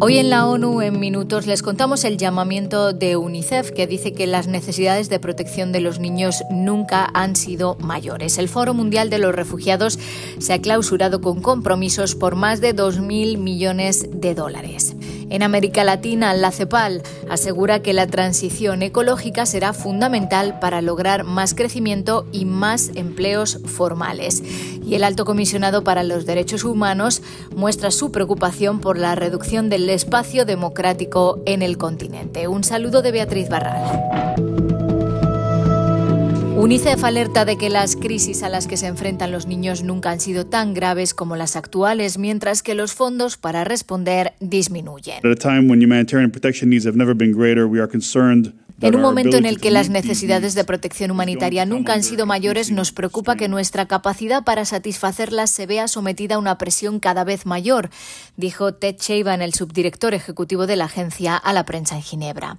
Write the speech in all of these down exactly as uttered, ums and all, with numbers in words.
Hoy en la ONU, en minutos, les contamos el llamamiento de UNICEF, que dice que las necesidades de protección de los niños nunca han sido mayores. El Foro Mundial de los Refugiados se ha clausurado con compromisos por más de dos mil millones de dólares. En América Latina, la CEPAL asegura que la transición ecológica será fundamental para lograr más crecimiento y más empleos formales. Y el Alto Comisionado para los Derechos Humanos muestra su preocupación por la reducción del espacio democrático en el continente. Un saludo de Beatriz Barral. UNICEF alerta de que las crisis a las que se enfrentan los niños nunca han sido tan graves como las actuales, mientras que los fondos para responder disminuyen. En un momento en el que las necesidades de protección humanitaria nunca han sido mayores, nos preocupa que nuestra capacidad para satisfacerlas se vea sometida a una presión cada vez mayor, dijo Ted Chaiban, el subdirector ejecutivo de la agencia, a la prensa en Ginebra.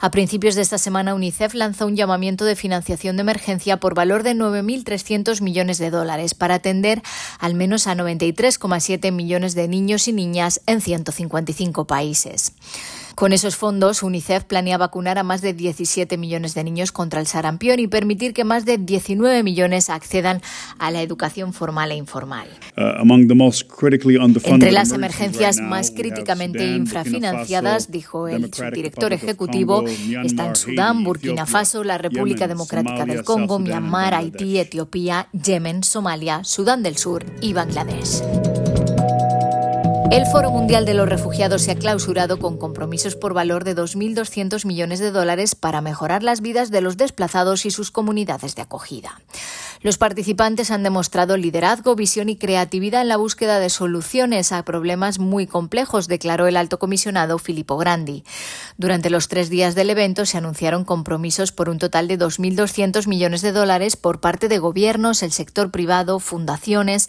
A principios de esta semana, UNICEF lanzó un llamamiento de financiación de emergencia por valor de nueve mil trescientos millones de dólares para atender al menos a noventa y tres coma siete millones de niños y niñas en ciento cincuenta y cinco países. Con esos fondos, UNICEF planea vacunar a más de diecisiete millones de niños contra el sarampión y permitir que más de diecinueve millones accedan a la educación formal e informal. Entre las emergencias más críticamente infrafinanciadas, dijo el subdirector ejecutivo, están Sudán, Burkina Faso, la República Democrática del Congo, Myanmar, Haití, Etiopía, Yemen, Somalia, Sudán del Sur y Bangladesh. El Foro Mundial de los Refugiados se ha clausurado con compromisos por valor de dos mil doscientos millones de dólares para mejorar las vidas de los desplazados y sus comunidades de acogida. Los participantes han demostrado liderazgo, visión y creatividad en la búsqueda de soluciones a problemas muy complejos, declaró el alto comisionado Filippo Grandi. Durante los tres días del evento se anunciaron compromisos por un total de dos mil doscientos millones de dólares por parte de gobiernos, el sector privado, fundaciones.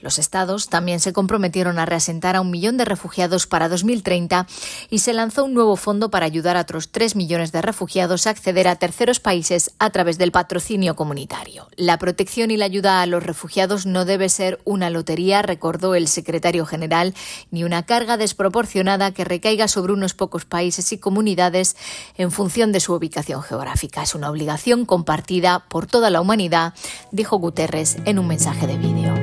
Los estados también se comprometieron a reasentar a un millón de refugiados para dos mil treinta y se lanzó un nuevo fondo para ayudar a otros tres millones de refugiados a acceder a terceros países a través del patrocinio comunitario. La La protección y la ayuda a los refugiados no debe ser una lotería, recordó el secretario general, ni una carga desproporcionada que recaiga sobre unos pocos países y comunidades en función de su ubicación geográfica. Es una obligación compartida por toda la humanidad, dijo Guterres en un mensaje de vídeo.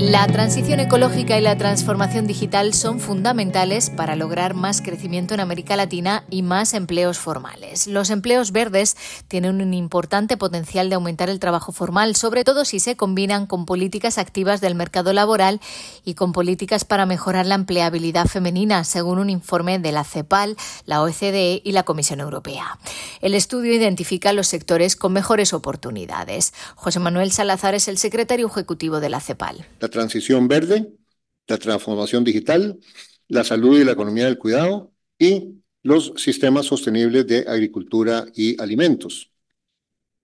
La transición ecológica y la transformación digital son fundamentales para lograr más crecimiento en América Latina y más empleos formales. Los empleos verdes tienen un importante potencial de aumentar el trabajo formal, sobre todo si se combinan con políticas activas del mercado laboral y con políticas para mejorar la empleabilidad femenina, según un informe de la CEPAL, la O C D E y la Comisión Europea. El estudio identifica los sectores con mejores oportunidades. José Manuel Salazar es el secretario ejecutivo de la CEPAL. La transición verde, la transformación digital, la salud y la economía del cuidado y los sistemas sostenibles de agricultura y alimentos.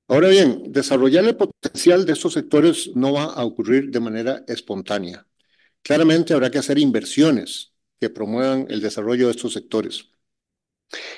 Ahora bien, desarrollar el potencial de estos sectores no va a ocurrir de manera espontánea. Claramente habrá que hacer inversiones que promuevan el desarrollo de estos sectores.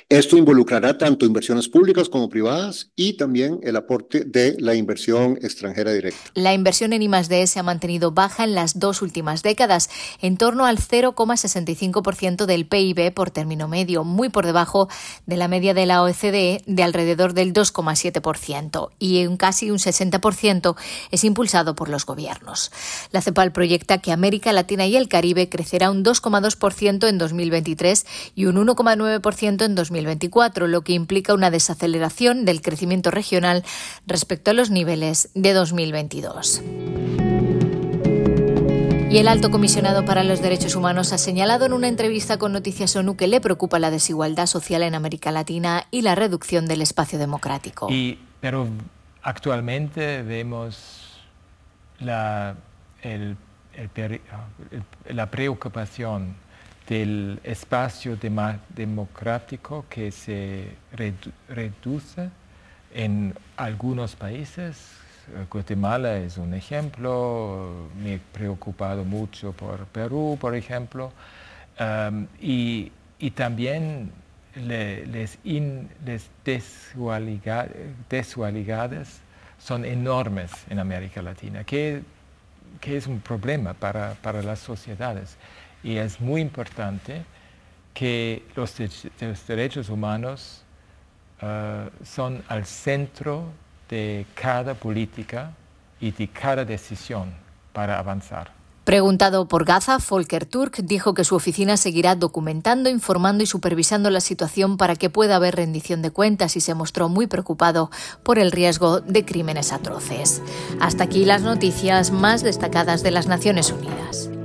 Esto involucrará tanto inversiones públicas como privadas y también el aporte de la inversión extranjera directa. La inversión en I más D se ha mantenido baja en las dos últimas décadas, en torno al cero coma sesenta y cinco por ciento del P I B por término medio, muy por debajo de la media de la O C D E de alrededor del dos coma siete por ciento, y en casi un sesenta por ciento es impulsado por los gobiernos. La CEPAL proyecta que América Latina y el Caribe crecerá un dos coma dos por ciento en dos mil veintitrés y un uno coma nueve por ciento en dos mil veinticuatro, lo que implica una desaceleración del crecimiento regional respecto a los niveles de dos mil veintidós. Y el alto comisionado para los derechos humanos ha señalado en una entrevista con Noticias ONU que le preocupa la desigualdad social en América Latina y la reducción del espacio democrático. Y, pero actualmente vemos la, el, el, la preocupación del espacio de- democrático que se redu- reduce en algunos países. Guatemala es un ejemplo, me he preocupado mucho por Perú, por ejemplo, um, y, y también le, les, in, les desigualidad, desigualdades son enormes en América Latina, que, que es un problema para, para las sociedades. y es muy importante que los, de, los derechos humanos uh, son al centro de cada política y de cada decisión para avanzar. Preguntado por Gaza, Volker Turk dijo que su oficina seguirá documentando, informando y supervisando la situación para que pueda haber rendición de cuentas y se mostró muy preocupado por el riesgo de crímenes atroces. Hasta aquí las noticias más destacadas de las Naciones Unidas.